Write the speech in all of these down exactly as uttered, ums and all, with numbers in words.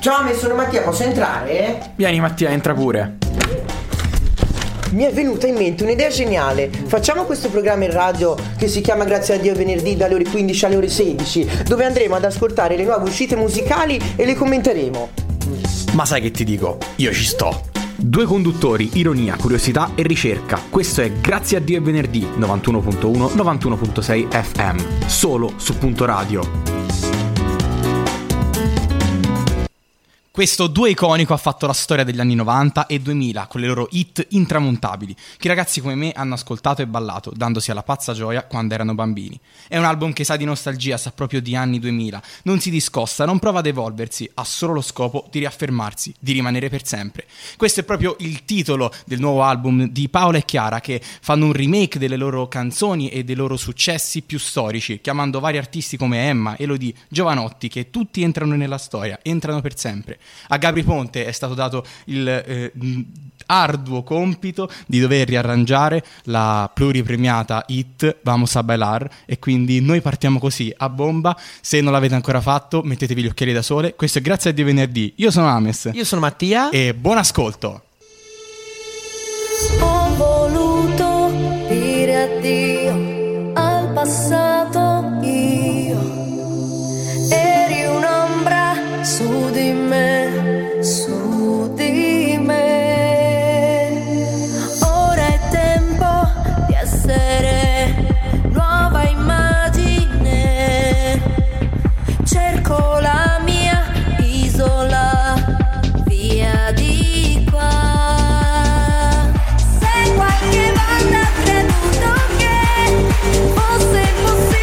Ciao, mi sono Mattia, posso entrare? Vieni Mattia, entra pure. Mi è venuta in mente un'idea geniale. Facciamo questo programma in radio che si chiama Grazie a Dio venerdì dalle ore quindici alle ore sedici, dove andremo ad ascoltare le nuove uscite musicali e le commenteremo. Ma sai che ti dico? Io ci sto. Due conduttori, ironia, curiosità e ricerca. Questo è Grazie a Dio e venerdì novantuno virgola uno, novantuno virgola sei F M, solo su Punto Radio. Questo duo iconico ha fatto la storia degli anni novanta e duemila con le loro hit intramontabili, che ragazzi come me hanno ascoltato e ballato, dandosi alla pazza gioia quando erano bambini. È un album che sa di nostalgia, sa proprio di anni duemila, non si discosta, non prova ad evolversi, ha solo lo scopo di riaffermarsi, di rimanere per sempre. Questo è proprio il titolo del nuovo album di Paola e Chiara, che fanno un remake delle loro canzoni e dei loro successi più storici, chiamando vari artisti come Emma, Elodie, Giovanotti, che tutti entrano nella storia, entrano per sempre. A Gabri Ponte è stato dato il eh, arduo compito di dover riarrangiare la pluripremiata hit Vamos a Bailar, e quindi noi partiamo così a bomba. Se non l'avete ancora fatto, mettetevi gli occhiali da sole. Questo è Grazie a Dio venerdì. Io sono Ames. Io sono Mattia. E buon ascolto. Ho voluto dire addio al passato, io eri un'ombra su di me. Su di me ora è tempo di essere nuova immagine, cerco la mia isola via di qua. Se qualche volta ho creduto che fosse possibile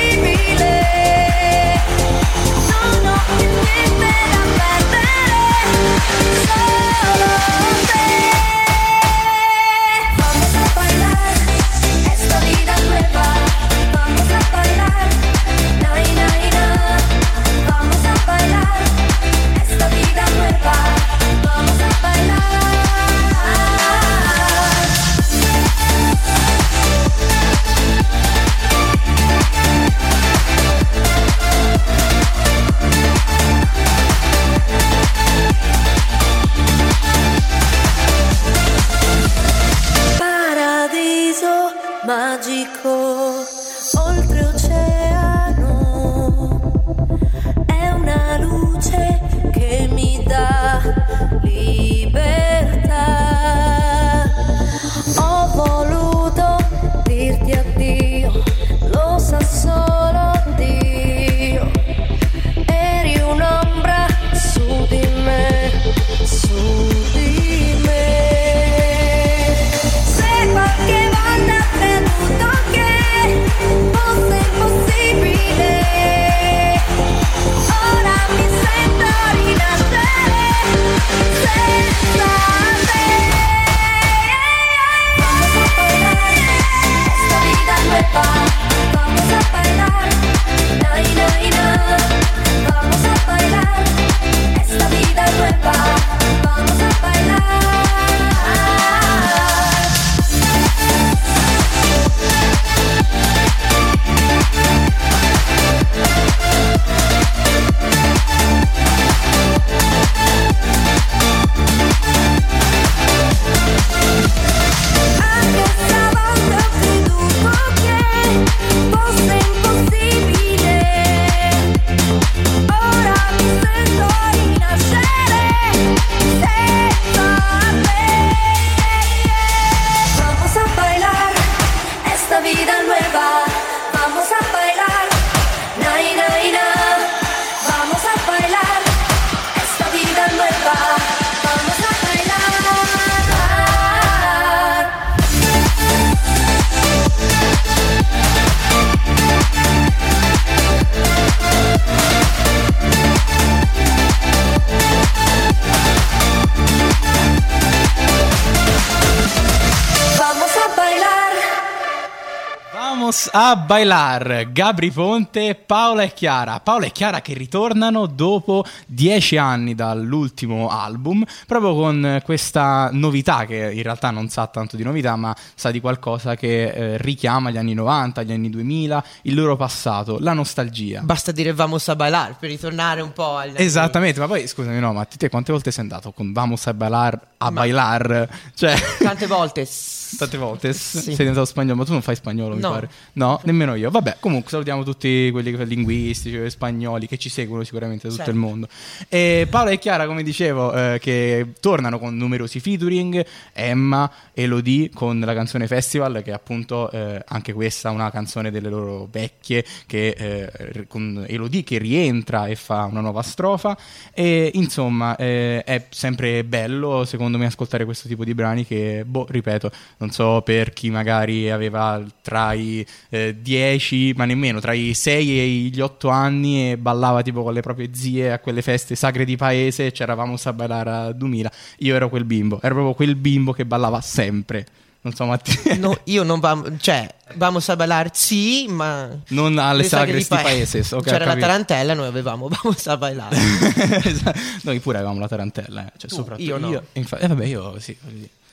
Vamos a Bailar, Gabri Ponte, Paola e Chiara. Paola e Chiara che ritornano dopo dieci anni dall'ultimo album, proprio con questa novità che in realtà non sa tanto di novità, ma sa di qualcosa che eh, richiama gli anni novanta, gli anni duemila, il loro passato, la nostalgia. Basta dire Vamos a Bailar per ritornare un po' agli anni. Esattamente, ma poi scusami, no, ma te quante volte sei andato con Vamos a Bailar a ma... bailar? Cioè... Tante volte. Tante volte, sì. Sei diventato spagnolo, ma tu non fai spagnolo, no. Mi pare. No, nemmeno io. Vabbè, comunque salutiamo tutti quelli linguistici, cioè, spagnoli che ci seguono sicuramente da tutto, certo, il mondo. E Paola e Chiara, come dicevo, eh, che tornano con numerosi featuring, Emma, Elodie con la canzone Festival, che è appunto eh, anche questa una canzone delle loro vecchie, che eh, con Elodie che rientra e fa una nuova strofa. E insomma eh, è sempre bello secondo me ascoltare questo tipo di brani che, boh, ripeto, non so, per chi magari aveva tra i eh, dieci, ma nemmeno, tra i sei e gli otto anni e ballava tipo con le proprie zie a quelle feste sacre di paese, c'eravamo a ballare a duemila. Io ero quel bimbo, ero proprio quel bimbo che ballava sempre. Non so, Mattia. No, io non vamo, cioè, Vamos a Bailar, sì, ma non alle sagre di paese. Okay, c'era la tarantella, noi avevamo Vamos a Bailar. Noi pure avevamo la tarantella, eh. Cioè, uh, soprattutto io, no. Io, infatti, eh, vabbè, io sì.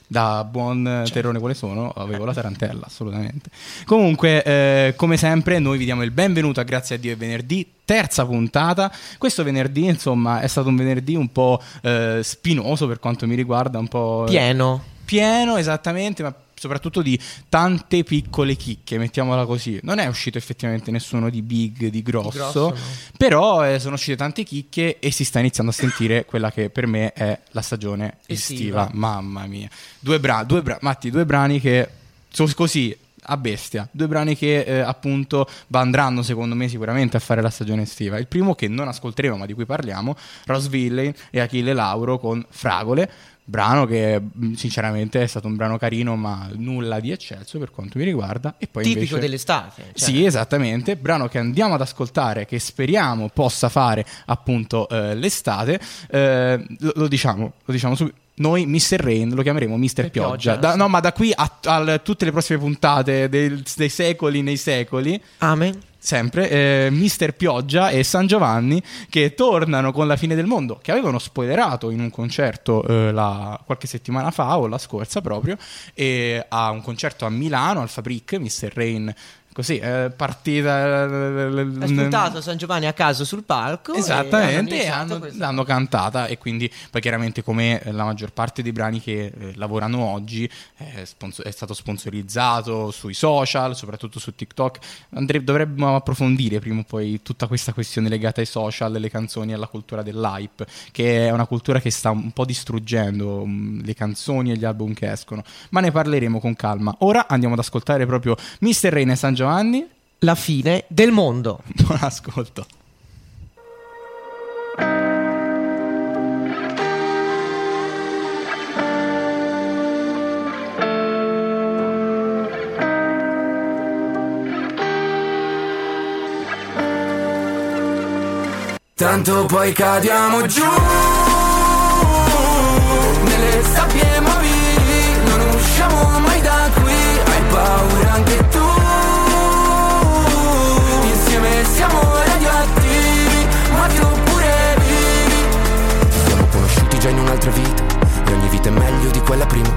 Da buon, certo, terrone quale sono, avevo la tarantella, assolutamente. Comunque, eh, come sempre, noi vi diamo il benvenuto a Grazie a Dio è venerdì, terza puntata. Questo venerdì, insomma, è stato un venerdì un po' eh, spinoso per quanto mi riguarda, un po' pieno. Pieno, esattamente, ma soprattutto di tante piccole chicche, mettiamola così. Non è uscito effettivamente nessuno di big, di grosso, di grosso no. Però eh, sono uscite tante chicche e si sta iniziando a sentire quella che per me è la stagione estiva, estiva. Mamma mia, due, bra- due, bra- Matti, due brani che sono così a bestia, due brani che eh, appunto andranno secondo me sicuramente a fare la stagione estiva. Il primo, che non ascolteremo ma di cui parliamo, Rose Villain e Achille Lauro con Fragole, brano che sinceramente è stato un brano carino ma nulla di eccelso per quanto mi riguarda. E poi tipico invece... dell'estate, cioè... Sì, esattamente, brano che andiamo ad ascoltare, che speriamo possa fare appunto eh, l'estate. eh, lo, lo diciamo, lo diciamo subito. Noi mister Rain lo chiameremo mister Pioggia, Pioggia da, no, ma da qui a, a tutte le prossime puntate dei, dei secoli nei secoli. Amen. Sempre eh, mister Pioggia e Sangiovanni che tornano con La fine del mondo, che avevano spoilerato in un concerto eh, la, qualche settimana fa o la scorsa proprio, e a un concerto a Milano al Fabric. mister Rain così eh, partita, ha spuntato Sangiovanni a caso sul palco, esattamente, e hanno, hanno, l'hanno cantata. E quindi poi chiaramente, come la maggior parte dei brani che eh, lavorano oggi, è, sponsor- è stato sponsorizzato sui social, soprattutto su TikTok. Andre- dovremmo approfondire prima o poi tutta questa questione legata ai social, alle canzoni e alla cultura dell'hype, che è una cultura che sta un po' distruggendo mh, le canzoni e gli album che escono, ma ne parleremo con calma. Ora andiamo ad ascoltare proprio mister Rain e Sangiovanni, Anni. La fine del mondo. Buon ascolto. Tanto poi cadiamo giù nelle sabbie mobili, non usciamo mai da qui. Hai paura anche tu, siamo radioattivi, morti oppure vivi. Ci siamo conosciuti già in un'altra vita e ogni vita è meglio di quella prima.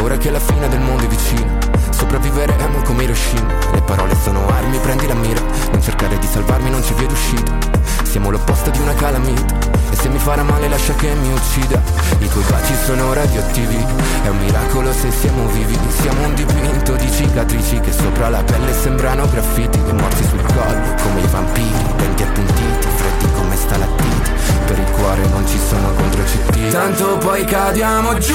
Ora che la fine del mondo è vicina, sopravviveremo come Hiroshima. Le parole sono armi, prendi la mira, non cercare di salvarmi, non c'è via d'uscita. Siamo l'opposto di una calamita e se mi farà male lascia che mi uccida. I tuoi baci sono radioattivi, è un miracolo se siamo vivi. Siamo un dipinto di cicatrici che sopra la pelle sembrano graffiti, morti sul collo come i vampiri, denti appuntiti, freddi come stalattiti. Per il cuore non ci sono controcettivi. Tanto poi cadiamo giù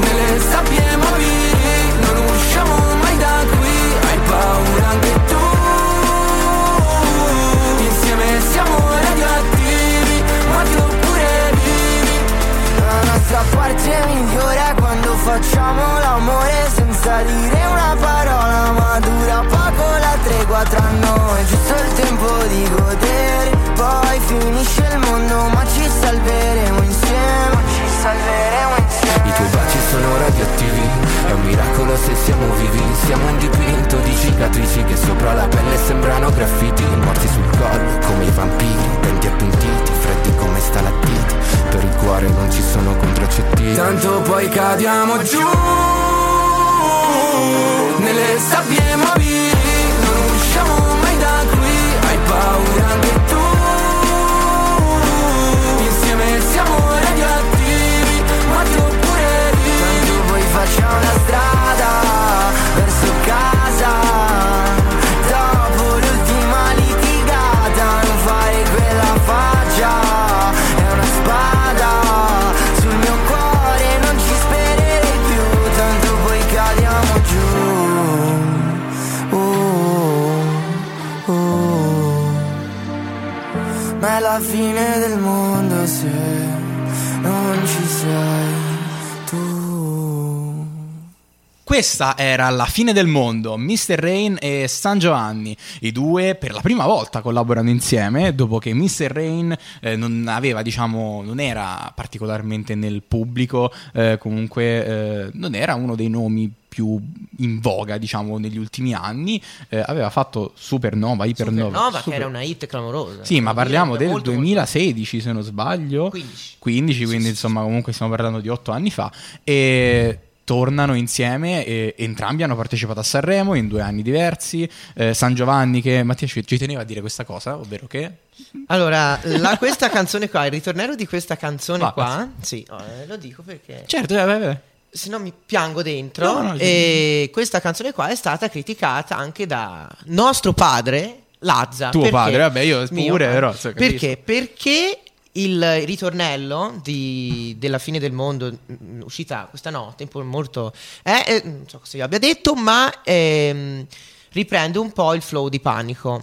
nelle sabbie mobili, non usciamo mai da qui. Hai paura anche tu, insieme siamo radioattivi, morti oppure vivi. La nostra parte migliora quando facciamo l'amore senza dire una parola, ma dura poco la tregua tra noi, giusto il tempo di godere. Poi finisce il mondo ma ci salveremo insieme, ma ci salveremo insieme. I tuoi baci sono radioattivi, cicatrici che sopra la pelle sembrano graffiti, morti sul collo come i vampiri, denti appuntiti, freddi come stalattiti, per il cuore non ci sono contraccettivi. Tanto poi cadiamo giù nelle sabbie mobili, non usciamo mai da qui, hai paura anche tu, insieme siamo radioattivi, ma tu pure lì. Tanto poi facciamo la strada verso casa, dopo l'ultima litigata, non fare quella faccia, è una spada, sul mio cuore non ci spererei più, tanto poi cadiamo giù. Oh, oh, ma è la fine del mondo se non ci sei. Questa era La fine del mondo, mister Rain e Sangiovanni. I due per la prima volta collaborano insieme dopo che mister Rain eh, non aveva, diciamo, non era particolarmente nel pubblico, eh, comunque eh, non era uno dei nomi più in voga, diciamo, negli ultimi anni. Eh, aveva fatto Supernova, Ipernova. Supernova super... che era una hit clamorosa. Sì, ma parliamo del molto, duemilasedici, molto. se non sbaglio. quindici, quindici sì, quindi sì, insomma sì. Comunque stiamo parlando di otto anni fa. E... Mm. tornano insieme e entrambi hanno partecipato a Sanremo in due anni diversi. eh, Sangiovanni, che Mattia ci, ci teneva a dire questa cosa, ovvero che allora la, questa canzone qua, il ritornello di questa canzone Va, qua pazzo. sì oh, eh, lo dico perché certo eh, beh, beh. se no mi piango dentro. No, no, e no. Questa canzone qua è stata criticata anche da nostro padre Lazza, tuo perché? padre vabbè io pure però, so, perché perché il ritornello di, della fine del mondo, uscita questa notte, molto eh, eh, non so cosa io abbia detto, ma eh, riprende un po' il flow di Panico.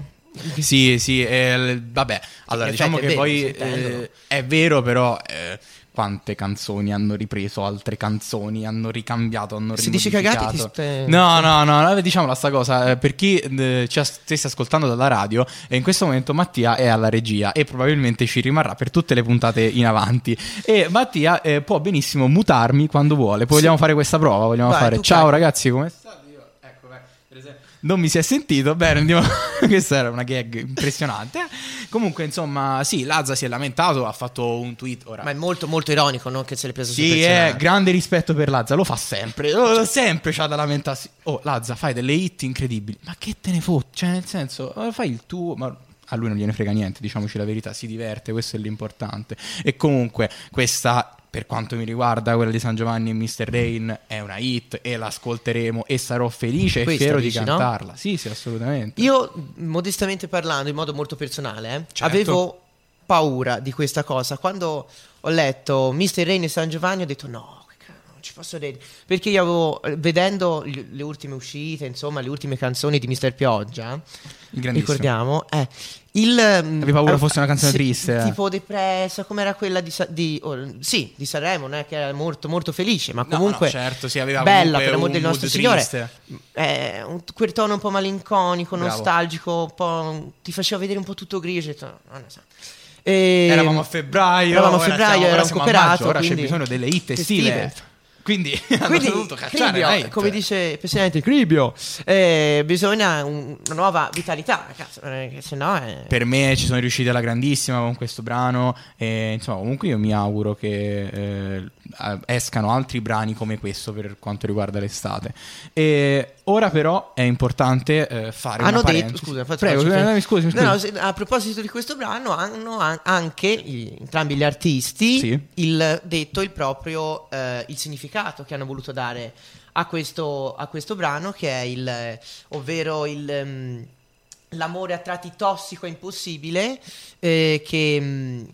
Sì, sì, eh, vabbè. Allora, diciamo che vero, poi eh, è vero, però eh, quante canzoni hanno ripreso altre canzoni, hanno ricambiato, hanno si dice cagate ti spe... no no no diciamola sta cosa, eh, per chi eh, ci as- stesse ascoltando dalla radio, e in questo momento Mattia è alla regia e probabilmente ci rimarrà per tutte le puntate in avanti, e Mattia eh, può benissimo mutarmi quando vuole. Poi sì. Vogliamo fare questa prova, vogliamo vai, fare ciao fai... ragazzi come state? Non mi si è sentito bene, andiamo... Questa era una gag impressionante. Comunque, insomma, sì, Lazza si è lamentato, ha fatto un tweet ora. Ma è molto molto ironico, non che se l'è preso sul personale. Sì, è grande rispetto per Lazza, lo fa sempre, oh, sempre c'ha da lamentarsi. Oh, Lazza, fai delle hit incredibili, ma che te ne fotti? Cioè, nel senso, fai il tuo... Ma... a lui non gliene frega niente, diciamoci la verità, si diverte, questo è l'importante. E comunque questa, per quanto mi riguarda, quella di Sangiovanni e mister Rain è una hit e l'ascolteremo e sarò felice questa, e fiero dici, di cantarla. No? Sì, sì, assolutamente. Io, modestamente parlando, in modo molto personale, eh, certo. avevo paura di questa cosa. Quando ho letto mister Rain e Sangiovanni ho detto no, non ci posso vedere, perché io avevo, vedendo le ultime uscite, insomma, le ultime canzoni di mister Pioggia, ricordiamo, eh, il avevi paura eh, fosse una canzone sì, triste, eh. tipo depressa, come era quella di, di oh, sì, di Sanremo, eh, che era molto molto felice, ma comunque no, no, certo, sì, aveva bella per l'amor del nostro Signore, eh, un, quel tono un po' malinconico, Bravo. nostalgico, un po', ti faceva vedere un po' tutto grigio, no, non so. E eravamo a febbraio, eravamo a febbraio, era un cooperato, ora c'è bisogno delle hit estive. Quindi, quindi hanno dovuto cacciare cribio, come dice presidente Cribio, eh, bisogna un, una nuova vitalità, cazzo, eh, se no è... Per me ci sono riusciti alla grandissima con questo brano, eh, insomma, comunque io mi auguro che eh, escano altri brani come questo per quanto riguarda l'estate. E ora però è importante eh, fare hanno una parentesi. Detto, scusa, faccio Prego, scusami, scusami, scusami. No, no, a proposito di questo brano hanno anche gli, entrambi gli artisti sì. il detto il proprio eh, il significato che hanno voluto dare a questo, a questo brano, che è il ovvero il um, l'amore a tratti tossico e impossibile, eh, che um,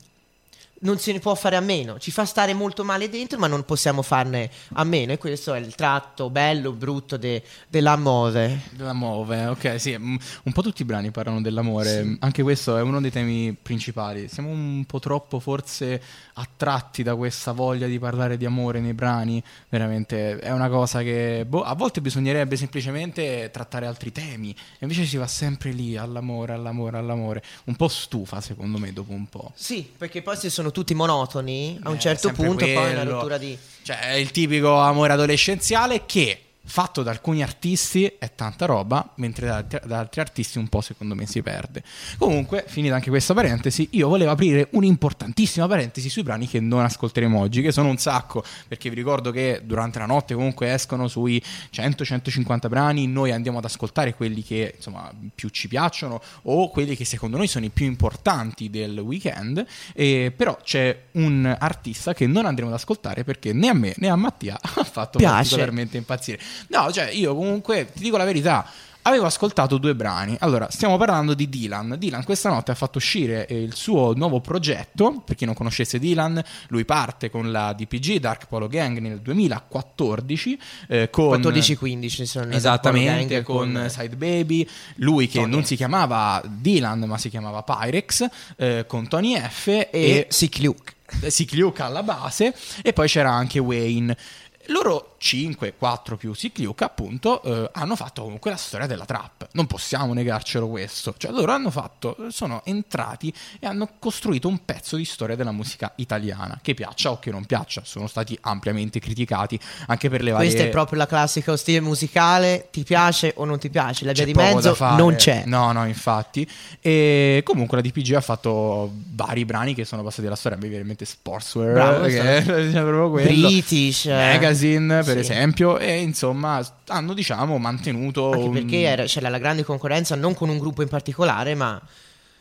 non se ne può fare a meno, ci fa stare molto male dentro, ma non possiamo farne a meno, e questo è il tratto bello brutto de, dell'amore dell'amore ok sì, un po' tutti i brani parlano dell'amore, sì. Anche questo è uno dei temi principali, siamo un po' troppo forse attratti da questa voglia di parlare di amore nei brani, veramente è una cosa che boh, a volte bisognerebbe semplicemente trattare altri temi, e invece si va sempre lì all'amore, all'amore, all'amore, un po' stufa secondo me dopo un po'. Sì, perché poi si sono tutti monotoni, a un eh, certo punto quello. Poi è una rottura di... Cioè è il tipico amore adolescenziale che fatto da alcuni artisti è tanta roba, mentre da, da altri artisti un po' secondo me si perde. Comunque, finita anche questa parentesi, io volevo aprire un'importantissima parentesi sui brani che non ascolteremo oggi, che sono un sacco, perché vi ricordo che durante la notte comunque escono sui cento centocinquanta brani, noi andiamo ad ascoltare quelli che insomma più ci piacciono o quelli che secondo noi sono i più importanti del weekend, e però c'è un artista che non andremo ad ascoltare perché né a me né a Mattia ha fatto piace. particolarmente impazzire. No, cioè io comunque ti dico la verità, avevo ascoltato due brani. Allora, stiamo parlando di Dylan. Dylan questa notte ha fatto uscire il suo nuovo progetto. Per chi non conoscesse Dylan, lui parte con la D P G, Dark Polo Gang, nel duemilaquattordici eh, con... quattordici quindici sono. Esattamente, con, con Side Baby. Lui che Tony. non si chiamava Dylan ma si chiamava Pyrex, eh, con Tony F e, e Sick Luke. Sick Luke alla base. E poi c'era anche Wayne. Loro cinque, quattro più Sick Luke appunto eh, hanno fatto comunque la storia della trap, non possiamo negarcelo questo, cioè loro hanno fatto, sono entrati e hanno costruito un pezzo di storia della musica italiana, che piaccia o che non piaccia, sono stati ampiamente criticati anche per le varie... Questa è proprio la classica stile musicale, ti piace o non ti piace, la via di mezzo non c'è. No, no, infatti. E comunque la D P G ha fatto vari brani che sono passati alla storia, mi viene in mente Sportswear, Bravo, che sono... diciamo proprio quello. British, Magazine, per sì. esempio, e insomma hanno diciamo mantenuto anche perché un... era, c'era la grande concorrenza non con un gruppo in particolare ma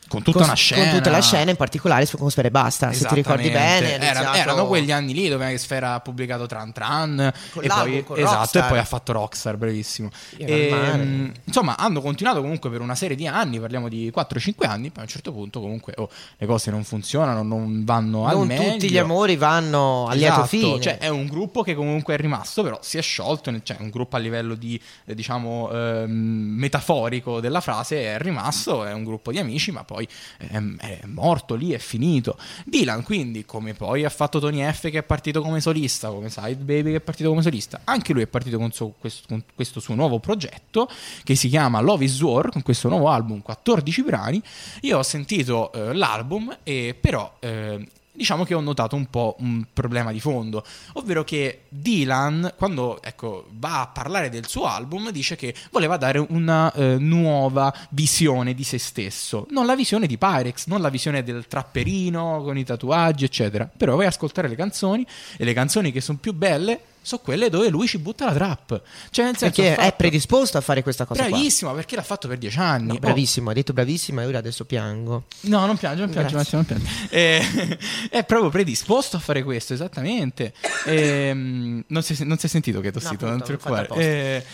con tutta con, una scena con tutta la scena in particolare con Sfera Ebbasta, se ti ricordi bene era, iniziato... erano quegli anni lì dove Sfera ha pubblicato Tran Tran con e poi con esatto Rockstar. E poi ha fatto Rockstar, brevissimo, e, mh, insomma hanno continuato comunque per una serie di anni, parliamo di quattro cinque anni, poi a un certo punto comunque oh, le cose non funzionano, non vanno al non meglio, non tutti gli amori vanno a lieto esatto, fine, cioè è un gruppo che comunque è rimasto però si è sciolto, cioè un gruppo a livello di eh, diciamo eh, metaforico della frase è rimasto, è un gruppo di amici ma poi è morto lì, è finito. Dylan quindi, come poi ha fatto Tony F che è partito come solista, come Side Baby che è partito come solista, anche lui è partito con, suo, questo, con questo suo nuovo progetto che si chiama Love is War, con questo nuovo album, quattordici brani. Io ho sentito eh, l'album e però eh, diciamo che ho notato un po' un problema di fondo, ovvero che Dylan quando ecco va a parlare del suo album dice che voleva dare una eh, nuova visione di se stesso, non la visione di Pyrex, non la visione del trapperino con i tatuaggi eccetera, però vai a ascoltare le canzoni e le canzoni che sono più belle sono quelle dove lui ci butta la trap, cioè nel senso perché fatto... è predisposto a fare questa cosa bravissimo qua. Perché l'ha fatto per dieci anni no, bravissimo oh. Ha detto bravissimo e ora adesso piango no non piangio non piangio, Matteo, non piangio. Eh, è proprio predisposto a fare questo, esattamente. eh, non, si, non si è sentito che è tossito, no, non ti preoccupare. eh,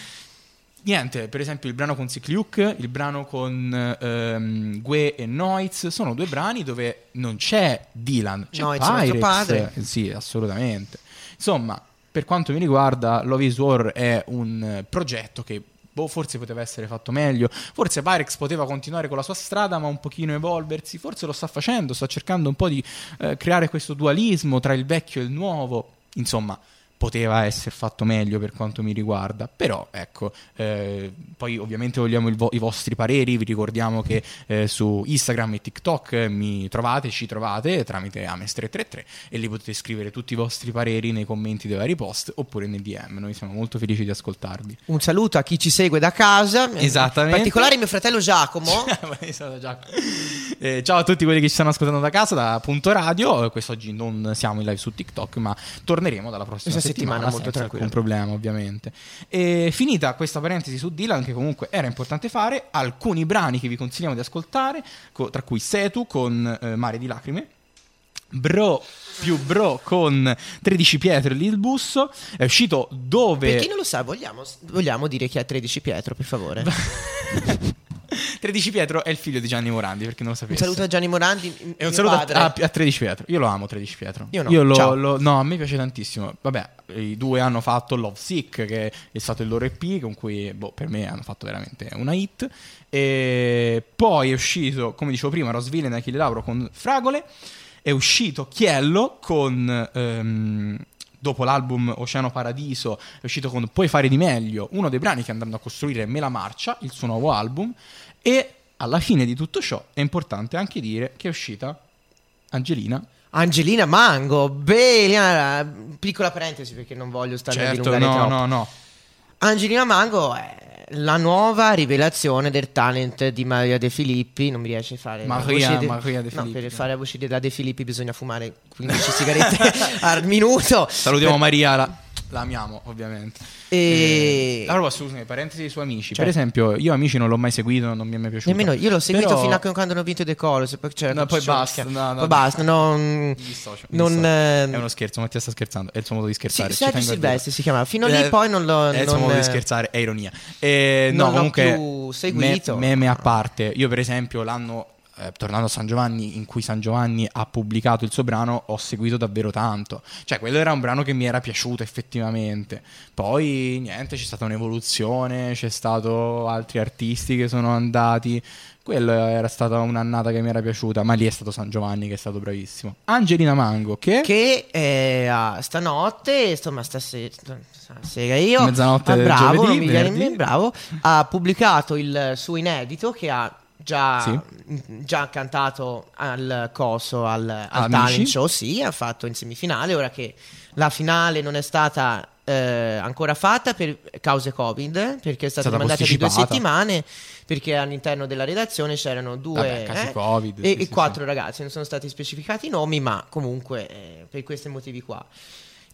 niente, per esempio il brano con Sick Luke, il brano con ehm, Gue e Noiz sono due brani dove non c'è Dylan, c'è Noiz, Pyrex, nostro padre. Sì, assolutamente. Insomma, per quanto mi riguarda, Love is War è un progetto che boh, forse poteva essere fatto meglio, forse Pyrex poteva continuare con la sua strada ma un pochino evolversi, forse lo sta facendo, sta cercando un po' di eh, creare questo dualismo tra il vecchio e il nuovo, insomma... poteva essere fatto meglio per quanto mi riguarda, però ecco eh, poi ovviamente vogliamo il vo- i vostri pareri, vi ricordiamo che eh, su Instagram e TikTok mi trovate, ci trovate tramite Ames tre tre tre e lì potete scrivere tutti i vostri pareri nei commenti dei vari post oppure nei D M, noi siamo molto felici di ascoltarvi. Un saluto a chi ci segue da casa, esattamente, in particolare mio fratello Giacomo. eh, ciao a tutti quelli che ci stanno ascoltando da casa, da Punto Radio. Quest'oggi non siamo in live su TikTok ma torneremo dalla prossima settimana. settimana molto senza tranquilla. Alcun problema, ovviamente. E finita questa parentesi su Dylan, che comunque era importante fare, alcuni brani che vi consigliamo di ascoltare, co- tra cui Setu con eh, Mare di Lacrime, Bro più Bro con tredici Pietro e Lil Busso. È uscito dove... Per chi non lo sa, vogliamo, vogliamo dire chi è tredici Pietro, per favore? tredici Pietro è il figlio di Gianni Morandi, perché non lo sapete. Un saluto a Gianni Morandi e un saluto a, a tredici Pietro. Io lo amo tredici Pietro. Io no. Io lo, lo, no, a me piace tantissimo. Vabbè, i due hanno fatto Love Sick, che è stato il loro E P con cui boh, per me hanno fatto veramente una hit. E poi è uscito, come dicevo prima, Rosville e Achille Lauro con Fragole. È uscito Chiello con um, dopo l'album Oceano Paradiso, è uscito con Puoi fare di meglio, uno dei brani che andranno a costruire Mela Marcia, il suo nuovo album. E alla fine di tutto ciò è importante anche dire che è uscita Angelina Angelina Mango. Beh, piccola parentesi perché non voglio stare certo, a dilungare no, troppo. No, no, no. Angelina Mango è la nuova rivelazione del talent di Maria De Filippi. Non mi riesce a fare Maria, la voce de... Maria De Filippi. No, per fare la voce della De Filippi bisogna fumare quindici sigarette al minuto. Salutiamo per... Maria, la... la amiamo ovviamente. E... Eh, la roba, scusami, parentesi su Amici. Cioè, per esempio, io Amici non l'ho mai seguito, non mi è mai piaciuto. Nemmeno io l'ho seguito però... fino a quando hanno vinto The Colors. Poi, cioè, no, poi basta. No, no, poi no, basta. No, non... dissocio, non dissocio. È uno scherzo, Mattia sta scherzando. È il suo modo di scherzare. Sì, Sergio Silvestri si chiamava. Fino eh, lì poi non l'ho. È non... il suo modo di scherzare, è ironia. Eh, no, non comunque, l'ho più seguito. Me, meme a parte. Io, per esempio, l'anno. Eh, tornando a Sangiovanni, in cui Sangiovanni ha pubblicato il suo brano, ho seguito davvero tanto. Cioè, quello era un brano che mi era piaciuto effettivamente. Poi niente, c'è stata un'evoluzione, c'è stato altri artisti che sono andati. Quello era stata un'annata che mi era piaciuta. Ma lì è stato Sangiovanni che è stato bravissimo. Angelina Mango che Che eh, stanotte, insomma stasera, stasera io mezzanotte, ah, bravo, giovedì, non mi viene, bravo, ha pubblicato il suo inedito che ha Già, sì. già cantato al coso, al, al talent show, sì, ha fatto in semifinale. Ora che la finale non è stata eh, ancora fatta per cause Covid, perché è stata rimandata di due settimane, perché all'interno della redazione c'erano due Vabbè, casi eh, COVID, e, sì, e sì, quattro sì. ragazzi, non sono stati specificati i nomi, ma comunque eh, per questi motivi qua.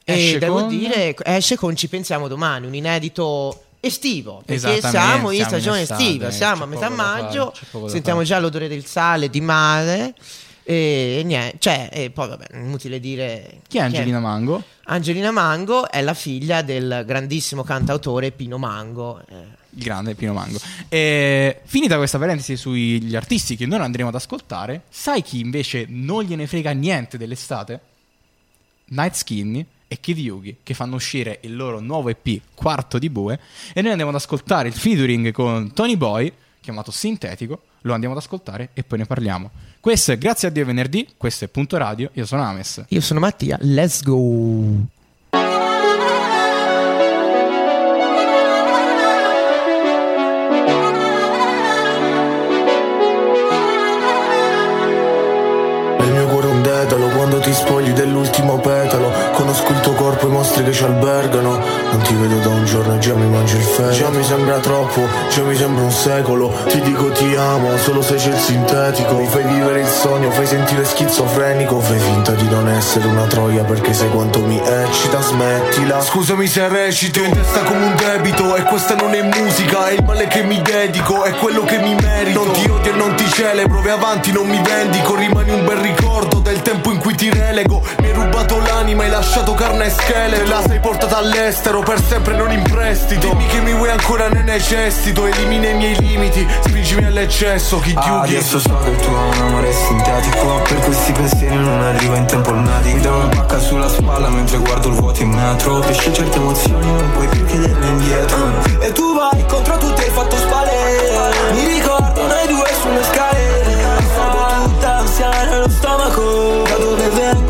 Esce e devo con... dire, esce con Ci pensiamo domani, un inedito... estivo, perché siamo in stagione estiva, siamo a metà maggio, sentiamo già l'odore del sale, di mare e, e niente, cioè, e poi vabbè, inutile dire chi è Angelina Mango. Angelina Mango è la figlia del grandissimo cantautore Pino Mango. Eh. Il grande Pino Mango. E, finita questa parentesi sugli artisti che non andremo ad ascoltare, sai chi invece non gliene frega niente dell'estate? Night Skinny e Kid Yugi, che fanno uscire il loro nuovo E P Quarto di Bue, e noi andiamo ad ascoltare il featuring con Tony Boy chiamato Sintetico. Lo andiamo ad ascoltare e poi ne parliamo. Questo è Grazie a Dio Venerdì, questo è Punto Radio, io sono Ames, io sono Mattia, let's go. Quando ti spogli dell'ultimo petalo, conosco il tuo corpo e i mostri che ci albergano. Non ti vedo da un giorno e già mi mangio il fegato. Già mi sembra troppo, già mi sembra un secolo. Ti dico ti amo solo se c'è il sintetico. Mi fai vivere il sogno, fai sentire schizofrenico. Fai finta di non essere una troia perché sai quanto mi eccita, smettila. Scusami se recito in testa come un debito, e questa non è musica, è il male che mi dedico, è quello che mi merito. Non ti odio e non ti celebro, vai avanti, non mi vendico. Rimani un bel ricordo del tempo in cui ti relego. Mi hai rubato l'anima, hai lasciato carne e scheletro. Te la sei portata all'estero, per sempre non in prestito. Dimmi che mi vuoi ancora, ne necessito. Elimina i miei limiti, spingimi all'eccesso. Chi ah, adesso so che il tuo è un amore sintetico. Per questi pensieri non arriva in tempo il medico. Mi dà una pacca sulla spalla mentre guardo il vuoto in metro. Pesce certe emozioni, non puoi più chiederle indietro. E tu vai contro tutti, hai fatto spalle. Mi ricordo noi due sulle scale. Assorbo tutta ansia nello stomaco.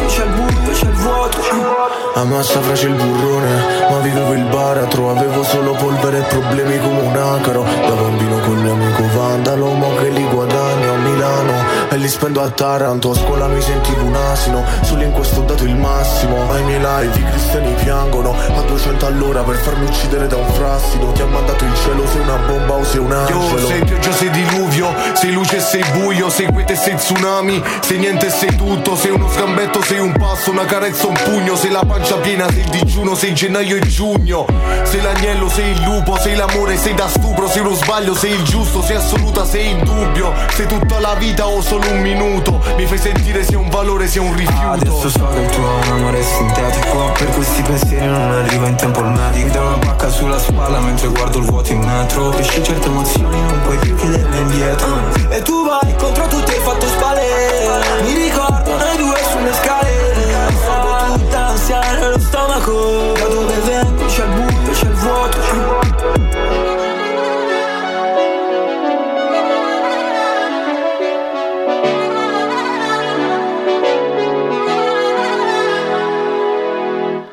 C'è il buio, c'è il vuoto, c'è il vuoto. Ammazza frase il burrone, ma vivevo il baratro. Avevo solo polvere e problemi come un acaro. Da bambino con l'amico vandalo, mo che li guadagno a Milano e li spendo a Taranto. A scuola mi sentivo un asino, solo in questo ho dato il massimo. Ai miei live i cristiani piangono a duecento all'ora per farmi uccidere da un frassido. Ti ha mandato il cielo, sei una bomba o sei un angelo. Io sei pioggia, sei diluvio, sei luce e sei buio, sei quiete e sei tsunami, sei niente e sei tutto. Sei uno sgambetto, sei un passo, una carezza, un pugno. Sei la pancia piena, sei il digiuno, sei gennaio e giugno. Sei l'agnello, sei il lupo, sei l'amore, sei da stupro. Sei uno sbaglio, sei il giusto, sei assoluta, sei il dubbio. Sei tutta la vita o solo un minuto. Mi fai sentire sia un valore, sia un rifiuto. Adesso so che il tuo è un amore sintetico. Per questi pensieri non arriva in tempo il medico. Mi dà una pacca sulla spalla mentre guardo il vuoto in metro. Pesci certe emozioni, non puoi più chiederle indietro. E tu vai contro tutti, hai fatto spalle. Mi ricordo noi due sulle scale. Assorbo tutta ansia nello stomaco. Da dove vengo c'è il buio, c'è il vuoto, c'è il vuoto.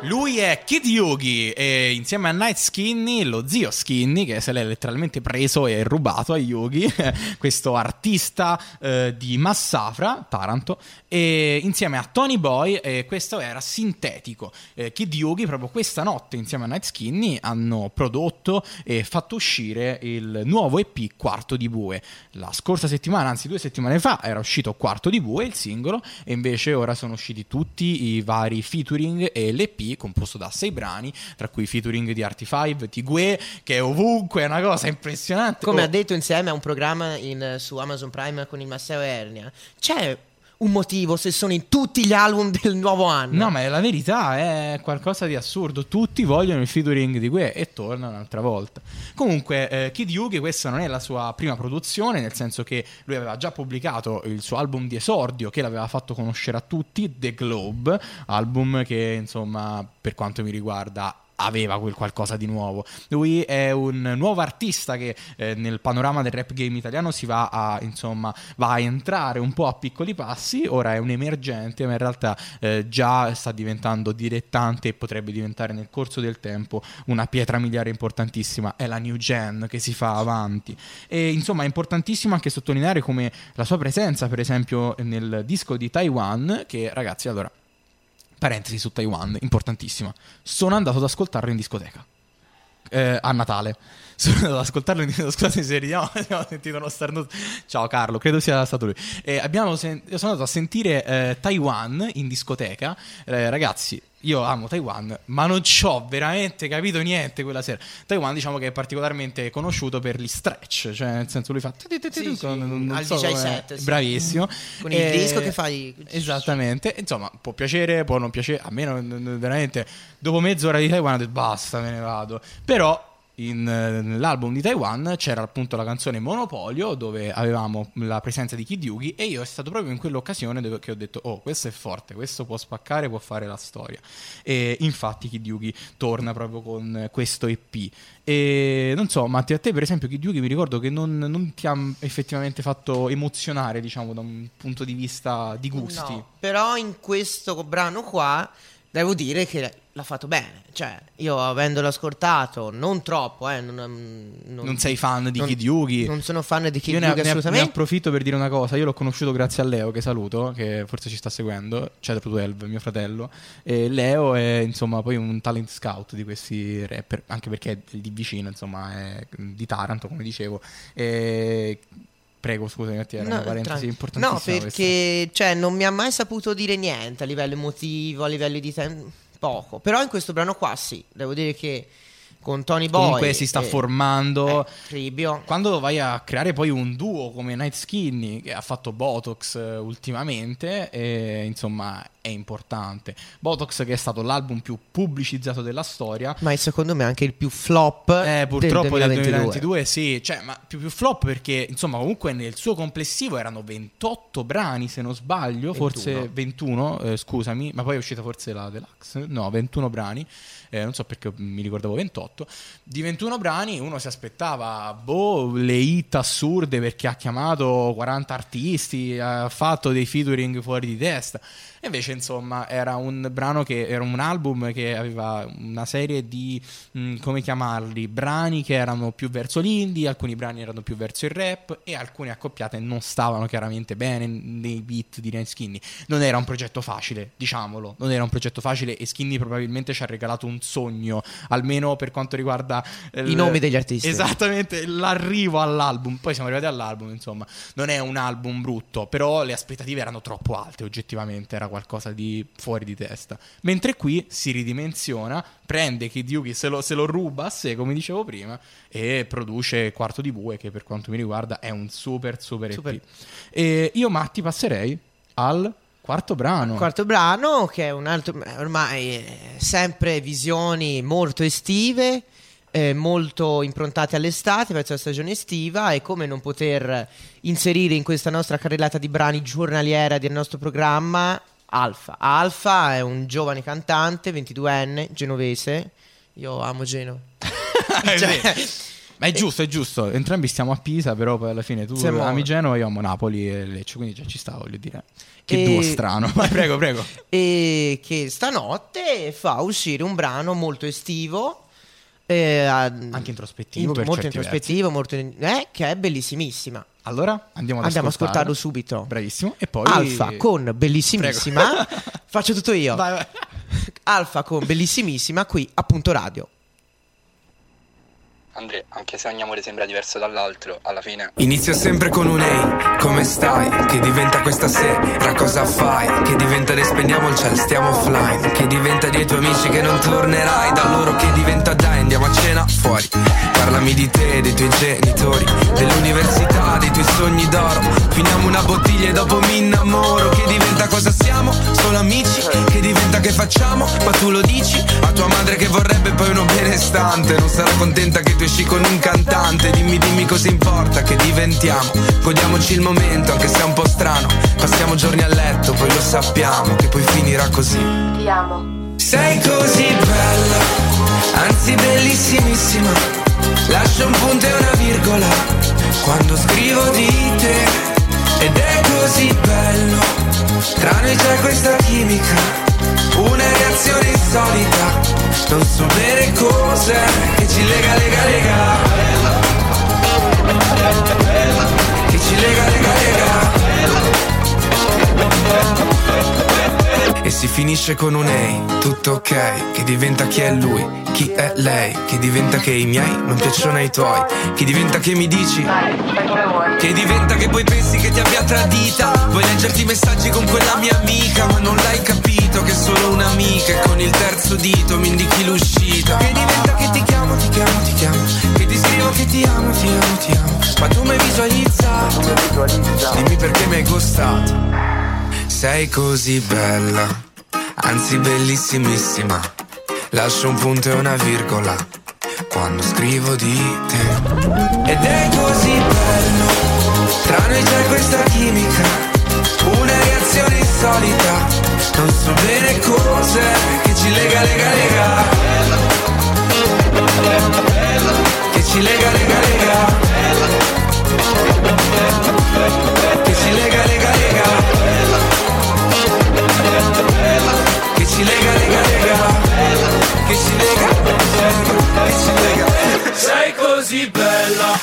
Lui è è Kid Yugi e insieme a Night Skinny, lo zio Skinny, che se l'è letteralmente preso e rubato a Yugi, questo artista eh, di Massafra, Taranto, e insieme a Tony Boy, e questo era Sintetico. eh, Kid Yugi proprio questa notte insieme a Night Skinny hanno prodotto e fatto uscire il nuovo E P Quarto di Bue. La scorsa settimana, anzi due settimane fa, era uscito Quarto di Bue, il singolo, e invece ora sono usciti tutti i vari featuring e l'E P composto da sei brani, tra cui featuring di Artifive, di Gue, che è ovunque, è una cosa impressionante. Come oh. ha detto insieme a un programma in, su Amazon Prime con il Masseo Ernia, c'è un motivo se sono in tutti gli album del nuovo anno. No, ma è la verità, è qualcosa di assurdo. Tutti vogliono il featuring di Gue e torna un'altra volta. Comunque eh, Kid Yugi, questa non è la sua prima produzione, nel senso che lui aveva già pubblicato il suo album di esordio che l'aveva fatto conoscere a tutti, The Globe, album che insomma per quanto mi riguarda aveva quel qualcosa di nuovo. Lui è un nuovo artista che eh, nel panorama del rap game italiano si va a insomma va a entrare un po' a piccoli passi. Ora è un emergente, ma in realtà eh, già sta diventando dilettante e potrebbe diventare nel corso del tempo una pietra miliare importantissima. È la new gen che si fa avanti e insomma è importantissimo anche sottolineare come la sua presenza per esempio nel disco di Taiwan, che ragazzi, allora, parentesi su Taiwan, importantissima. Sono andato ad ascoltarlo in discoteca eh, a Natale. Sono andato ad ascoltarlo in discoteca. Scusate se ridiamo, abbiamo sentito uno starnuto. Ciao Carlo, credo sia stato lui. Eh, abbiamo sen- sono andato a sentire eh, Taiwan in discoteca. Eh, ragazzi, io amo Taiwan, ma non ci ho veramente capito niente quella sera. Taiwan diciamo che è particolarmente conosciuto per gli stretch, cioè nel senso lui fa al diciassette, bravissimo, con il disco che fai. Esattamente, insomma può piacere, può non piacere. A me veramente dopo mezz'ora di Taiwan ho detto basta, me ne vado. Però In, nell'album di Taiwan c'era appunto la canzone Monopolio, dove avevamo la presenza di Kid Yugi, e io è stato proprio in quell'occasione dove, che ho detto oh, questo è forte, questo può spaccare, può fare la storia. E infatti Kid Yugi torna proprio con questo E P. E non so Matti, a te per esempio Kid Yugi mi ricordo che non, non ti ha effettivamente fatto emozionare, diciamo, da un punto di vista di gusti, no, però in questo brano qua devo dire che l'ha fatto bene. Cioè, io avendolo ascoltato, non troppo, eh, non, non, non sei fan di non, Kid Yugi? Non sono fan di Kid Yugi, assolutamente. Ne approfitto per dire una cosa: io l'ho conosciuto grazie a Leo, che saluto, che forse ci sta seguendo, Cedro dodici, mio fratello. E Leo è insomma poi un talent scout di questi rapper, anche perché è di vicino, insomma, è di Taranto, come dicevo. E prego, scusami, era no, una parentesi importantissima. No, perché cioè, non mi ha mai saputo dire niente a livello emotivo, a livello di tempo, poco. Però in questo brano qua sì, devo dire che con Tony Boy comunque si sta e, formando eh, quando vai a creare poi un duo come Night Skinny, che ha fatto Botox eh, ultimamente, e insomma è importante. Botox, che è stato l'album più pubblicizzato della storia, ma è secondo me anche il più flop eh, purtroppo del duemilaventidue. duemilaventidue sì, cioè, ma più, più flop perché insomma comunque nel suo complessivo erano ventotto brani, se non sbaglio, ventuno. Forse ventuno, eh, scusami, ma poi è uscita forse la Deluxe, no, ventuno brani, eh, non so perché mi ricordavo ventotto. Di ventuno brani uno si aspettava boh, le hit assurde, perché ha chiamato quaranta artisti, ha fatto dei featuring fuori di testa. E invece insomma era un brano che era un album che aveva una serie di mh, come chiamarli, brani che erano più verso l'indie, alcuni brani erano più verso il rap, e alcune accoppiate non stavano chiaramente bene nei beat di Night Skinny. Non era un progetto facile, diciamolo, non era un progetto facile, e Skinny probabilmente ci ha regalato un sogno, almeno per quanto quanto riguarda il, i nomi degli artisti. Esattamente, l'arrivo all'album. Poi siamo arrivati all'album, insomma non è un album brutto, però le aspettative erano troppo alte, oggettivamente era qualcosa di fuori di testa. Mentre qui si ridimensiona, prende Kid Yugi, se lo, se lo ruba a sé, come dicevo prima, e produce Quarto di Bue, che per quanto mi riguarda è un super super, super. E P. E io Matti passerei al quarto brano. Quarto brano, che è un altro, ormai sempre visioni molto estive, eh, molto improntate all'estate, verso la stagione estiva, e come non poter inserire in questa nostra carrellata di brani giornaliera del nostro programma Alfa. Alfa è un giovane cantante ventiduenne genovese. Io amo Genova. Cioè, Ma è giusto, è giusto. Entrambi stiamo a Pisa, però poi alla fine tu siamo... ami Genova, io amo Napoli e Lecce, quindi già ci sta, voglio dire. Che e... duo strano. Ma prego, prego. E che stanotte fa uscire un brano molto estivo, eh, anche introspettivo, int- per molto certi introspettivo, molto in- eh, che è bellissimissima. Allora andiamo ad andiamo ascoltare. ascoltarlo subito. Bravissimo. E poi Alfa con bellissimissima. Faccio tutto io. Vai, vai. Alfa con bellissimissima qui a Punto Radio. Andrea, anche se ogni amore sembra diverso dall'altro, alla fine inizio sempre con un ehi, come stai? Che diventa questa sera, cosa fai? Che diventa ne spendiamo il cielo, stiamo offline. Che diventa dei tuoi amici che non tornerai da loro. Che diventa dai, andiamo a cena fuori. Parlami di te, dei tuoi genitori, dell'università, dei tuoi sogni d'oro. Finiamo una bottiglia e dopo mi innamoro. Che diventa cosa siamo? Solo amici. Che diventa che facciamo? Ma tu lo dici a tua madre che vorrebbe poi uno benestante. Non sarà contenta che tu esci con un cantante. Dimmi, dimmi cosa importa che diventiamo. Godiamoci il momento anche se è un po' strano. Passiamo giorni a letto, poi lo sappiamo che poi finirà così. Ti amo. Sei così bella, anzi bellissimissima. Lascio un punto e una virgola quando scrivo di te. Ed è così bello, tra noi c'è questa chimica, una reazione insolita, non so bene cos'è che ci lega, lega, lega. Che ci lega, lega, lega. E si finisce con un ehi, tutto ok, che diventa chi è lui, chi è lei, che diventa che i miei non piacciono ai tuoi, che diventa che mi dici vai, vai dove vuoi, che diventa che poi pensi che ti abbia tradita, vuoi leggerti i messaggi con quella mia amica, ma non l'hai capito che solo un'amica e con il terzo dito mi indichi l'uscita. Che diventa che ti chiamo, ti chiamo, ti chiamo, che ti scrivo che ti amo, ti amo, ti amo, ma tu mi hai visualizzato, visualizzato. Dimmi perché mi hai costato. Sei così bella, anzi bellissimissima. Lascio un punto e una virgola quando scrivo di te. Ed è così bello, tra noi c'è questa chimica, una reazione insolita, non so bene cos'è che ci lega, lega, lega. Che ci lega, lega, lega. Che ci lega, lega, lega. Che ci lega, lega, lega. Che ci lega, che ci lega. Sei così bella,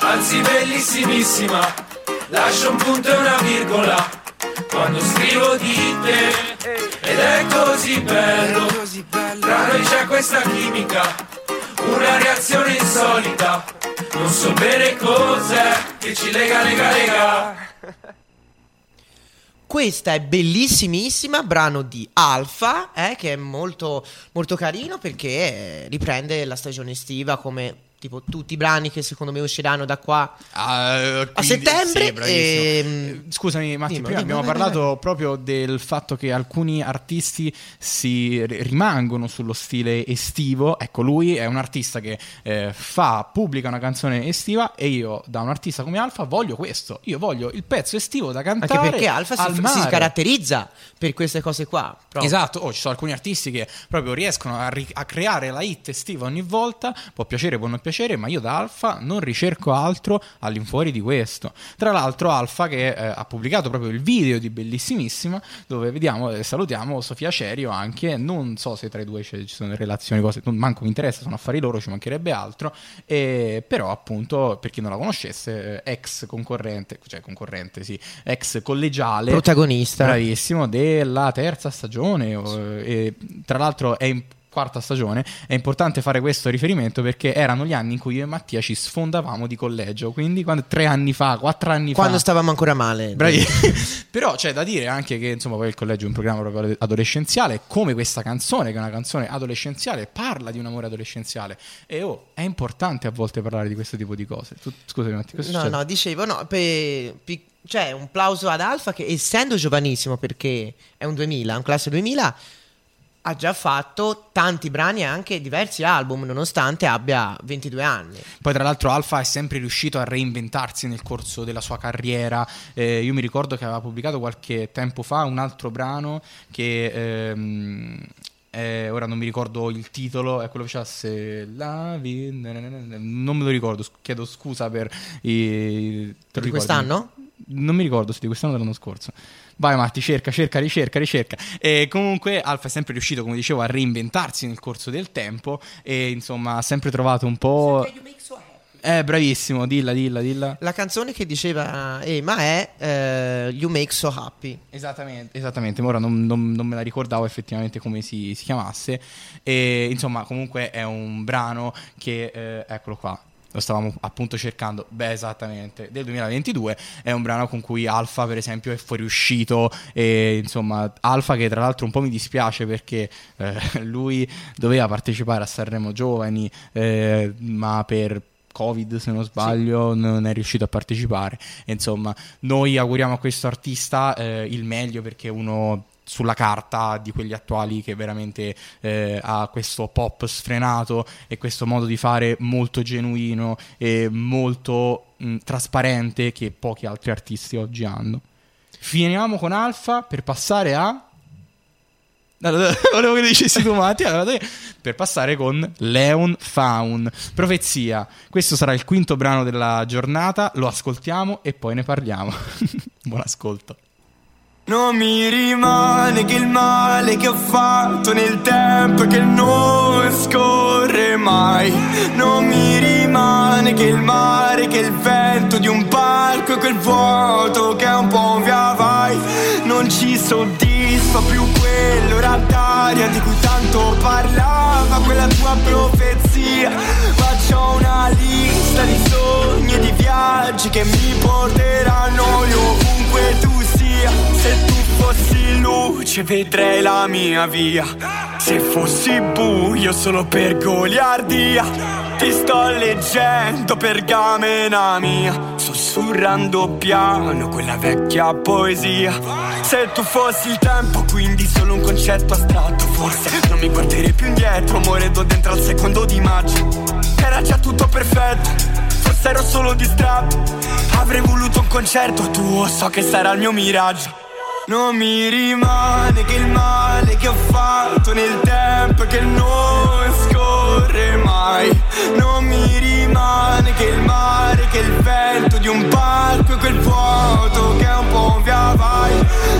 anzi bellissimissima. Lascio un punto e una virgola quando scrivo di te. Ed è così bello, tra noi c'è questa chimica, una reazione insolita, non so bene cos'è che ci lega, lega, lega. Questa è bellissimissima, brano di Alfa, eh, che è molto, molto carino perché riprende la stagione estiva come... tipo tutti i brani che secondo me usciranno da qua uh, quindi, a settembre sì, e... Scusami Matti, prima abbiamo dimmi, parlato dimmi. proprio del fatto che alcuni artisti si rimangono sullo stile estivo. Ecco, lui è un artista che eh, fa, pubblica una canzone estiva e io da un artista come Alfa voglio questo, io voglio il pezzo estivo da cantare. Anche perché Alfa al si, si caratterizza per queste cose qua proprio. Esatto, oh, ci sono alcuni artisti che proprio riescono a, ri- a creare la hit estiva ogni volta, può piacere, può non piacere, ma io da Alfa non ricerco altro all'infuori di questo. Tra l'altro Alfa che eh, ha pubblicato proprio il video di Bellissimissima, dove vediamo e eh, salutiamo Sofia Cerio anche, non so se tra i due ci sono relazioni, cose, non, manco mi interessa, sono affari loro, ci mancherebbe altro, e, però appunto per chi non la conoscesse eh, ex concorrente, cioè concorrente sì, ex collegiale, protagonista bravissimo della terza stagione eh, e, tra l'altro è in, quarta stagione. È importante fare questo riferimento perché erano gli anni in cui io e Mattia ci sfondavamo di collegio, quindi quando, tre anni fa, quattro anni quando fa, quando stavamo ancora male. Bravi. Però c'è da dire anche che insomma poi il collegio è un programma proprio adolescenziale, come questa canzone che è una canzone adolescenziale, parla di un amore adolescenziale e oh, è importante a volte parlare di questo tipo di cose. Tu, scusami Mattia, cosa no succede? no dicevo no per, per, cioè un plauso ad Alfa che essendo giovanissimo, perché è un duemila, un classe duemila, ha già fatto tanti brani e anche diversi album nonostante abbia ventidue anni. Poi tra l'altro Alfa è sempre riuscito a reinventarsi nel corso della sua carriera. eh, Io mi ricordo che aveva pubblicato qualche tempo fa un altro brano che... Ehm... eh, ora non mi ricordo il titolo, è quello che facesse la... non me lo ricordo, chiedo scusa per i... per di quest'anno? Non mi ricordo se di quest'anno o dell'anno scorso. Vai Matti, cerca, cerca, ricerca, ricerca. E comunque Alfa è sempre riuscito, come dicevo, a reinventarsi nel corso del tempo e insomma ha sempre trovato un po'... Eh, bravissimo, dilla, dilla, dilla. La canzone che diceva Emma è eh, You Make So Happy. Esattamente, esattamente. Ora non, non, non me la ricordavo effettivamente come si, si chiamasse. E insomma, comunque è un brano che, eh, eccolo qua, lo stavamo appunto cercando, beh esattamente, del duemilaventidue. È un brano con cui Alfa per esempio è fuoriuscito e insomma Alfa, che tra l'altro un po' mi dispiace perché eh, lui doveva partecipare a Sanremo Giovani eh, ma per Covid, se non sbaglio, sì, non è riuscito a partecipare. E, insomma, noi auguriamo a questo artista eh, il meglio, perché uno sulla carta di quelli attuali che veramente eh, ha questo pop sfrenato e questo modo di fare molto genuino e molto mh, trasparente che pochi altri artisti oggi hanno. Finiamo con Alfa per passare a... volevo che dicessi tu Mattia, per passare con Leon Faun, Profezia. Questo sarà il quinto brano della giornata, lo ascoltiamo e poi ne parliamo. Buon ascolto. Non mi rimane che il male che ho fatto nel tempo, che non scorre mai. Non mi rimane che il mare, che il vento di un parco e quel vuoto che è un po' via vai. Non ci soddisfa più quell'ora d'aria di cui tanto parlava quella tua profezia. Faccio una lista di sogni e di viaggi che mi porteranno ovunque tu sia. Se tu fossi luce vedrei la mia via, se fossi buio solo per goliardia. Ti sto leggendo pergamena mia, sussurrando piano quella vecchia poesia. Se tu fossi il tempo, quindi solo un concetto astratto, forse non mi guarderei più indietro, amore, do dentro al secondo di maggio. Era già tutto perfetto, forse ero solo distratto, avrei voluto un concerto tuo, so che sarà il mio miraggio. Non mi rimane che il male che ho fatto nel tempo, che non scorre mai. Non mi rimane che il mare, che il vento di un parco e quel vuoto che è un po' via vai.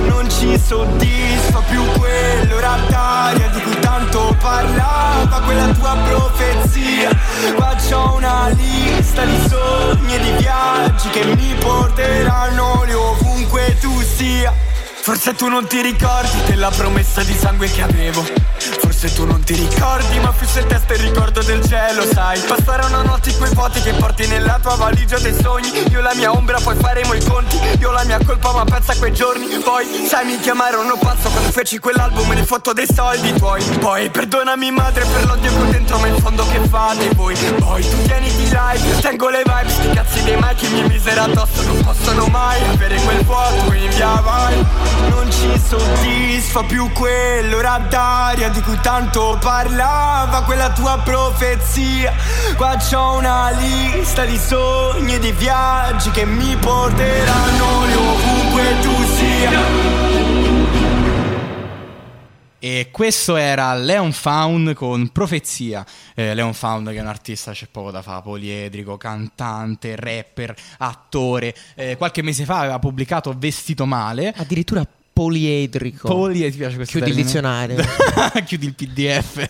Non ci soddisfa più quell'ora d'aria di cui tanto parlava quella tua profezia. Qua c'ho una lista di sogni e di viaggi che mi porteranno lì ovunque tu sia. Forse tu non ti ricordi della promessa di sangue che avevo, forse tu non ti ricordi, ma fisso in testa il ricordo del cielo, sai. Passare una notte in quei vuoti che porti nella tua valigia dei sogni. Io la mia ombra, poi faremo i conti. Io la mia colpa, ma pensa quei giorni. Poi, sai, mi chiamarono pazzo quando feci quell'album e ne fotto dei soldi tuoi. Poi, perdonami madre per l'odio che ho dentro, ma in fondo che fate voi? Poi, tu tieniti live, io tengo le vibes. Sti cazzi dei mai che mi misera addosso non possono mai avere quel vuoto in via vai. Non ci soddisfa più quell'ora d'aria di cui tanto parlava quella tua profezia. Qua c'ho una lista di sogni e di viaggi che mi porteranno ovunque tu sia. E questo era Leon Faun con Profezia. eh, Leon Faun, che è un artista, c'è poco da fare, poliedrico, cantante, rapper, attore. eh, Qualche mese fa aveva pubblicato Vestito Male. Addirittura poliedrico. Poli... Ti piace questo Chiudi termine? Il dizionario. Chiudi il P D F.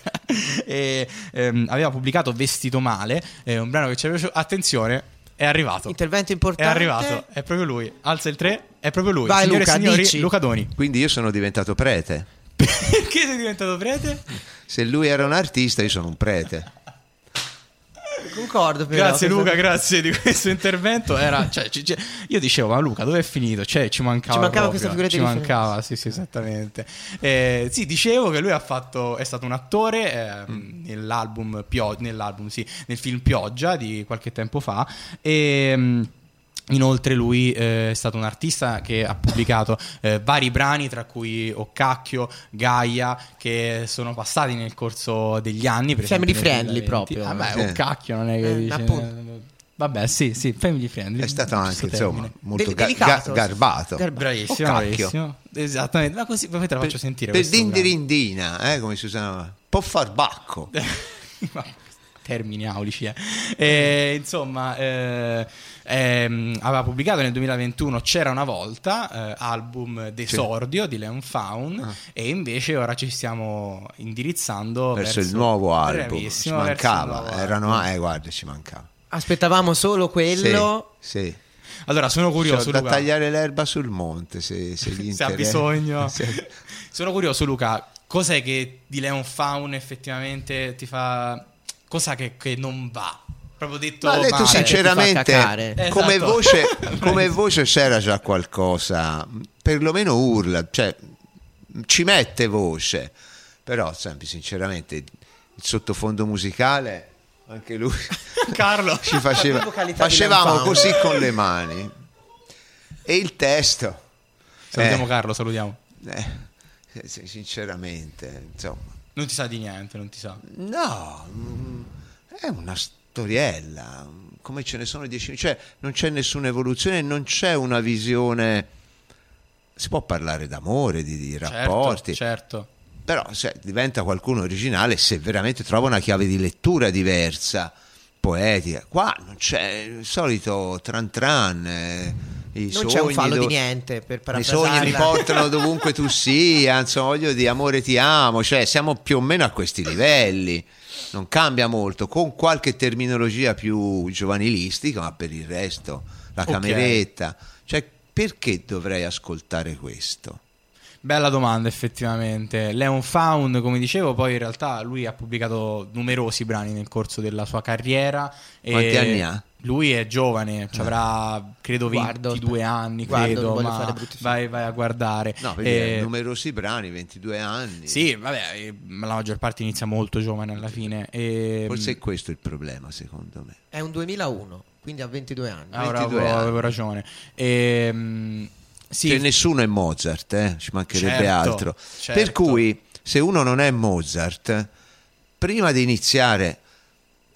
e, ehm, Aveva pubblicato Vestito Male, eh, un brano che ci aveva... Attenzione, è arrivato. Intervento importante. È arrivato, è proprio lui. Alza il tre, è proprio lui. Vai, signore, Luca, signori, dici. Luca Doni. Quindi io sono diventato prete. Perché sei diventato prete? Se lui era un artista, io sono un prete. Concordo, però. Grazie Luca, grazie di questo intervento. Era, cioè, c- c- io dicevo, ma Luca dove è finito? Cioè, ci mancava, ci mancava proprio, questa figura di riferimento. Ci mancava, sì, sì, esattamente. Eh, sì, dicevo che lui ha fatto, è stato un attore eh, mm. nell'album, Pio- nell'album sì, nel film Pioggia di qualche tempo fa. E inoltre lui eh, è stato un artista che ha pubblicato eh, vari brani, tra cui Occacchio, Gaia, che sono passati nel corso degli anni. Family friendly proprio. Vabbè, ah, eh. Occacchio non è che eh, dice... Vabbè, sì, sì, family friendly. È stato anche, insomma, molto ga- ga- garbato. Gar- bravissimo, bravissimo. Esattamente, ma così veramente la faccio per, sentire. Per dindirindina, eh, come si usava. Po' farbacco. Termini aulici, eh. E, insomma, eh, ehm, aveva pubblicato nel duemilaventuno C'era una volta, eh, album d'esordio, sì, di Leon Faun, ah. E invece ora ci stiamo indirizzando verso, verso il nuovo album. Ci mancava, nuovo erano, album. Eh, guarda, ci mancava. Aspettavamo solo quello. Sì, sì. Allora sono curioso, cioè, da Luca, tagliare l'erba sul monte se, se, gli se ha bisogno. Se... Sono curioso, Luca, cos'è che di Leon Faun effettivamente ti fa, cosa che, che non va? Proprio detto, ma detto male, sinceramente, esatto, come voce, come voce c'era già qualcosa, perlomeno urla, cioè ci mette voce, però sempre sinceramente il sottofondo musicale anche lui Carlo ci faceva, facevamo così con le mani, e il testo, salutiamo eh, Carlo, salutiamo, eh, sinceramente insomma non ti sa di niente, non ti sa, no, è una storiella come ce ne sono dieci, cioè non c'è nessuna evoluzione, non c'è una visione, si può parlare d'amore, di, di rapporti, certo, certo. Però se diventa qualcuno originale se veramente trova una chiave di lettura diversa, poetica. Qua non c'è il solito Tran Tran, eh, i non c'è un fallo do- di niente per i sogni li portano dovunque tu sia, insomma, voglio di amore ti amo, cioè siamo più o meno a questi livelli, non cambia molto, con qualche terminologia più giovanilistica, ma per il resto la cameretta, okay. Cioè perché dovrei ascoltare questo? Bella domanda, effettivamente. Leon Faun, come dicevo, poi in realtà lui ha pubblicato numerosi brani nel corso della sua carriera. Quanti e anni ha? Lui è giovane, ci avrà credo ventidue guardo, anni, guardo, credo, ma vai, vai a guardare. No, perché eh, numerosi brani, ventidue anni. Sì, vabbè, la maggior parte inizia molto giovane alla fine. E forse è questo il problema, secondo me. È un duemilauno, quindi ha ventidue anni. Allora, ventidue avevo, anni. Avevo ragione. E sì. Cioè, nessuno è Mozart, eh? Ci mancherebbe, certo, altro, certo. Per cui se uno non è Mozart, prima di iniziare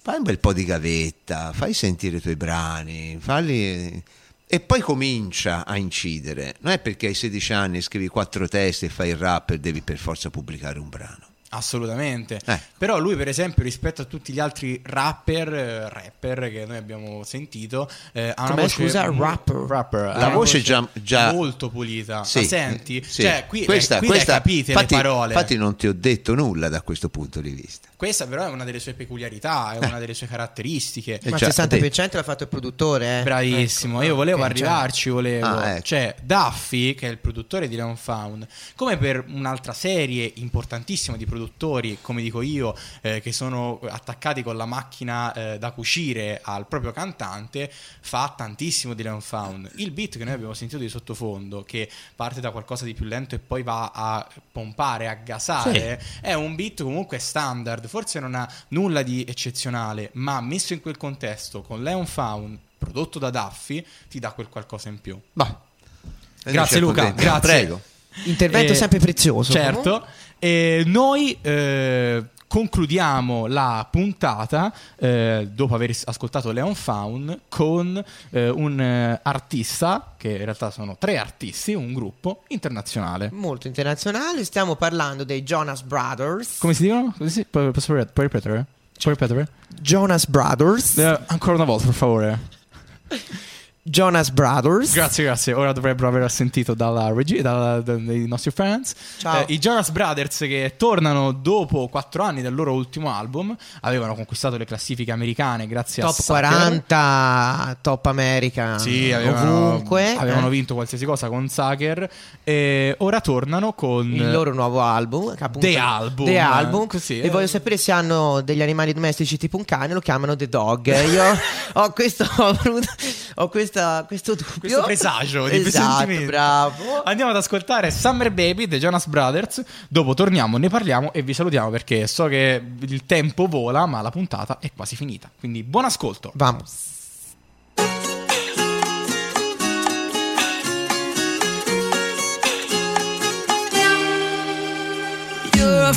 fai un bel po' di gavetta, fai sentire i tuoi brani, falli, e poi comincia a incidere. Non è perché hai sedici anni, scrivi quattro testi e fai il rapper, devi per forza pubblicare un brano. Assolutamente, eh. Però lui per esempio rispetto a tutti gli altri rapper rapper che noi abbiamo sentito, eh, ha come una voce, scusa, rapper, rapper la voce, voce già, già molto pulita, sì, la senti, sì. Cioè qui, questa, eh, qui questa, capite, infatti, le parole, infatti non ti ho detto nulla da questo punto di vista, questa però è una delle sue peculiariità, è eh. una delle sue caratteristiche, ma il sessanta per cento l'ha fatto il produttore, eh. Bravissimo, ecco, io volevo arrivarci, volevo ah, ecco. Cioè Duffy, che è il produttore di Leon Faun, come per un'altra serie importantissima di produttori, produttori, come dico io, eh, che sono attaccati con la macchina eh, da cucire al proprio cantante, fa tantissimo di Leon Faun. Il beat che noi abbiamo sentito di sottofondo, che parte da qualcosa di più lento e poi va a pompare, a gasare, sì, è un beat comunque standard, forse non ha nulla di eccezionale, ma messo in quel contesto con Leon Faun prodotto da Duffy ti dà quel qualcosa in più. Bah. Grazie Luca, contento. Grazie. Prego. Intervento eh, sempre prezioso. Certo. Come? E noi eh, concludiamo la puntata, eh, dopo aver ascoltato Leon Faun, con eh, un eh, artista, che in realtà sono tre artisti, un gruppo internazionale. Molto internazionale, stiamo parlando dei Jonas Brothers. Come si dicono? Posso ripetere? Jonas Brothers. Eh, ancora una volta, per favore. Jonas Brothers. Grazie, grazie. Ora dovrebbero aver sentito dalla regia, dalla, dai nostri fans. Ciao. Eh, I Jonas Brothers, che tornano dopo quattro anni dal loro ultimo album, avevano conquistato le classifiche americane grazie top a quaranta, Top America, sì, avevano, ovunque. Avevano eh. vinto qualsiasi cosa con Sucker. E ora tornano con il loro nuovo album, che appunto The Album. The Album. Così, e eh. voglio sapere se hanno degli animali domestici tipo un cane. Lo chiamano The Dog. Io ho questo. Ho questo questo dubbio, questo presagio di esatto, bravo. Andiamo ad ascoltare Summer Baby dei Jonas Brothers, dopo torniamo, ne parliamo e vi salutiamo perché so che il tempo vola, ma la puntata è quasi finita, quindi buon ascolto. Vamos. You're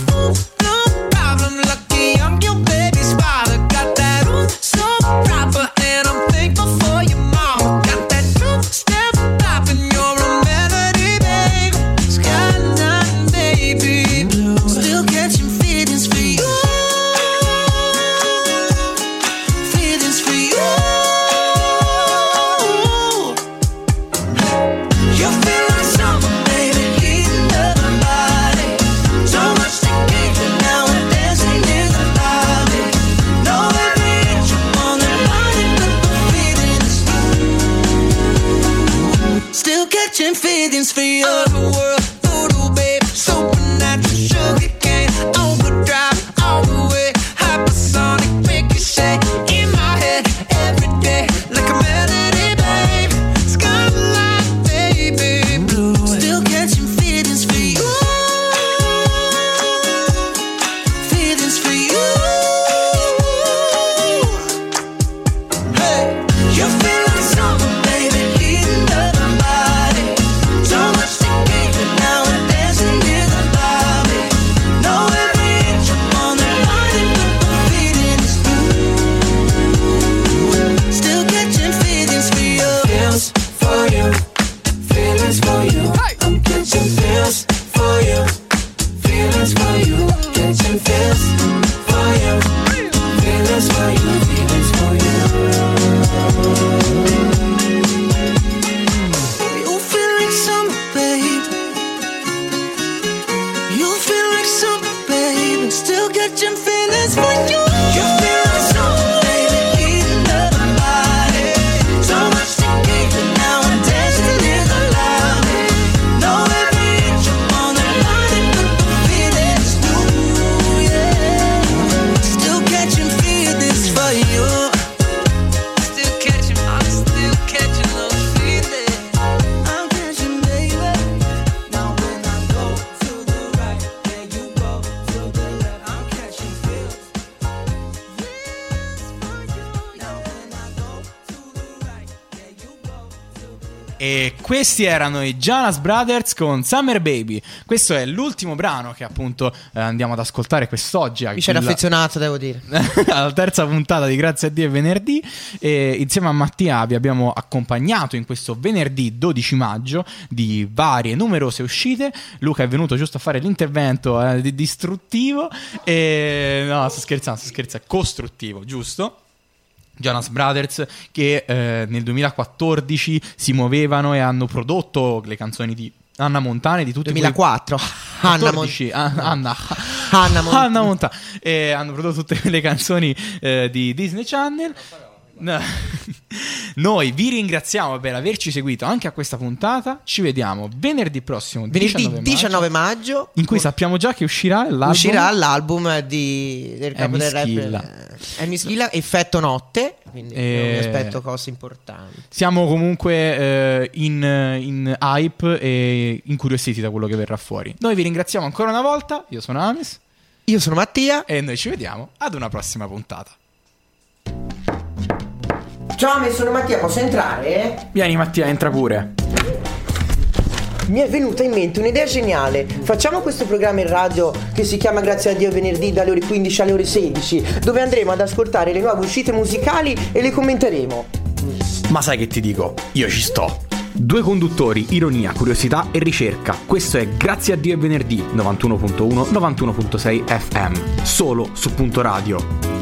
E questi erano i Jonas Brothers con Summer Baby. Questo è l'ultimo brano che appunto eh, andiamo ad ascoltare quest'oggi. Mi c'era affezionato, devo dire. Alla terza puntata di Grazie a Dio è venerdì. E insieme a Mattia vi abbiamo accompagnato in questo venerdì dodici maggio di varie numerose uscite. Luca è venuto giusto a fare l'intervento eh, distruttivo. E... No, sto scherzando, sto scherzando, costruttivo, giusto? Jonas Brothers che eh, nel duemilaquattordici si muovevano e hanno prodotto le canzoni di Anna Montana e di tutti duemilaquattro quei... Anna, quattordici, Mon- An- Anna Anna Mont- Anna Montana e hanno prodotto tutte quelle canzoni eh, di Disney Channel. Noi vi ringraziamo per averci seguito anche a questa puntata. Ci vediamo venerdì prossimo, venerdì diciannove maggio, diciannove maggio, in cui sappiamo già che uscirà l'album, uscirà l'album di, del capo del rap Emmy Schilla, Effetto Notte. Quindi e... mi aspetto cose importanti. Siamo comunque eh, in, in hype e incuriositi da quello che verrà fuori. Noi vi ringraziamo ancora una volta. Io sono Amis. Io sono Mattia. E noi ci vediamo ad una prossima puntata. Ciao, mi sono Mattia, posso entrare? Vieni Mattia, entra pure. Mi è venuta in mente un'idea geniale. Facciamo questo programma in radio che si chiama Grazie a Dio venerdì dalle ore quindici alle ore sedici, dove andremo ad ascoltare le nuove uscite musicali e le commenteremo. Ma sai che ti dico? Io ci sto. Due conduttori, ironia, curiosità e ricerca. Questo è Grazie a Dio e venerdì, novantuno virgola uno, novantuno virgola sei effe emme, solo su Punto Radio.